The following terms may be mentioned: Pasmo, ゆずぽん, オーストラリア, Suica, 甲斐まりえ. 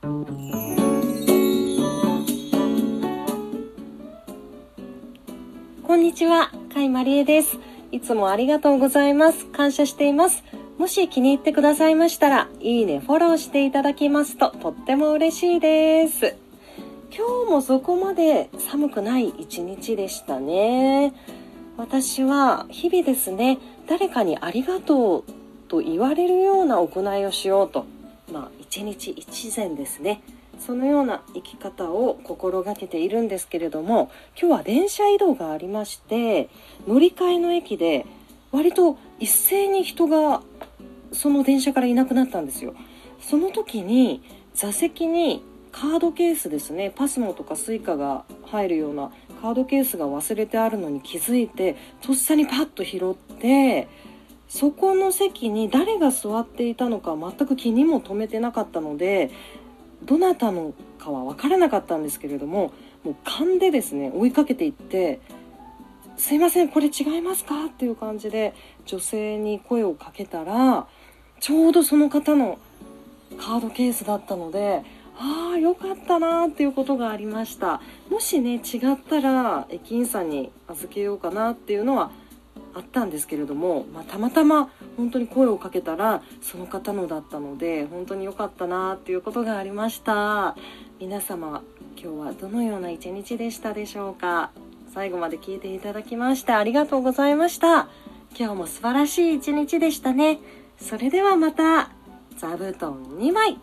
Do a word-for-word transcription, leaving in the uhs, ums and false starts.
こんにちは、甲斐まりえです。いつもありがとうございます。感謝しています。もし気に入ってくださいましたら、いいね、フォローしていただきますととっても嬉しいです。今日もそこまで寒くない一日でしたね。私は日々ですね、誰かにありがとうと言われるような行いをしようと、まあ一日一善ですね。そのような生き方を心がけているんですけれども、今日は電車移動がありまして、乗り換えの駅で割と一斉に人がその電車からいなくなったんですよ。その時に座席にカードケースですね、パスモとかSuicaが入るようなカードケースが忘れてあるのに気づいて、とっさにパッと拾って、そこの席に誰が座っていたのか全く気にも留めてなかったので、どなたのかは分からなかったんですけれども、もう勘でですね追いかけていって、すいませんこれ違いますかっていう感じで女性に声をかけたら、ちょうどその方のカードケースだったので、ああよかったなっていうことがありました。もしね違ったら駅員さんに預けようかなっていうのはあったんですけれども、まあ、たまたま本当に声をかけたらその方のだったので、本当に良かったなっていうことがありました。皆様今日はどのような一日でしたでしょうか。最後まで聞いていただきましてありがとうございました。今日も素晴らしい一日でしたね。それではまた。座布団にまい。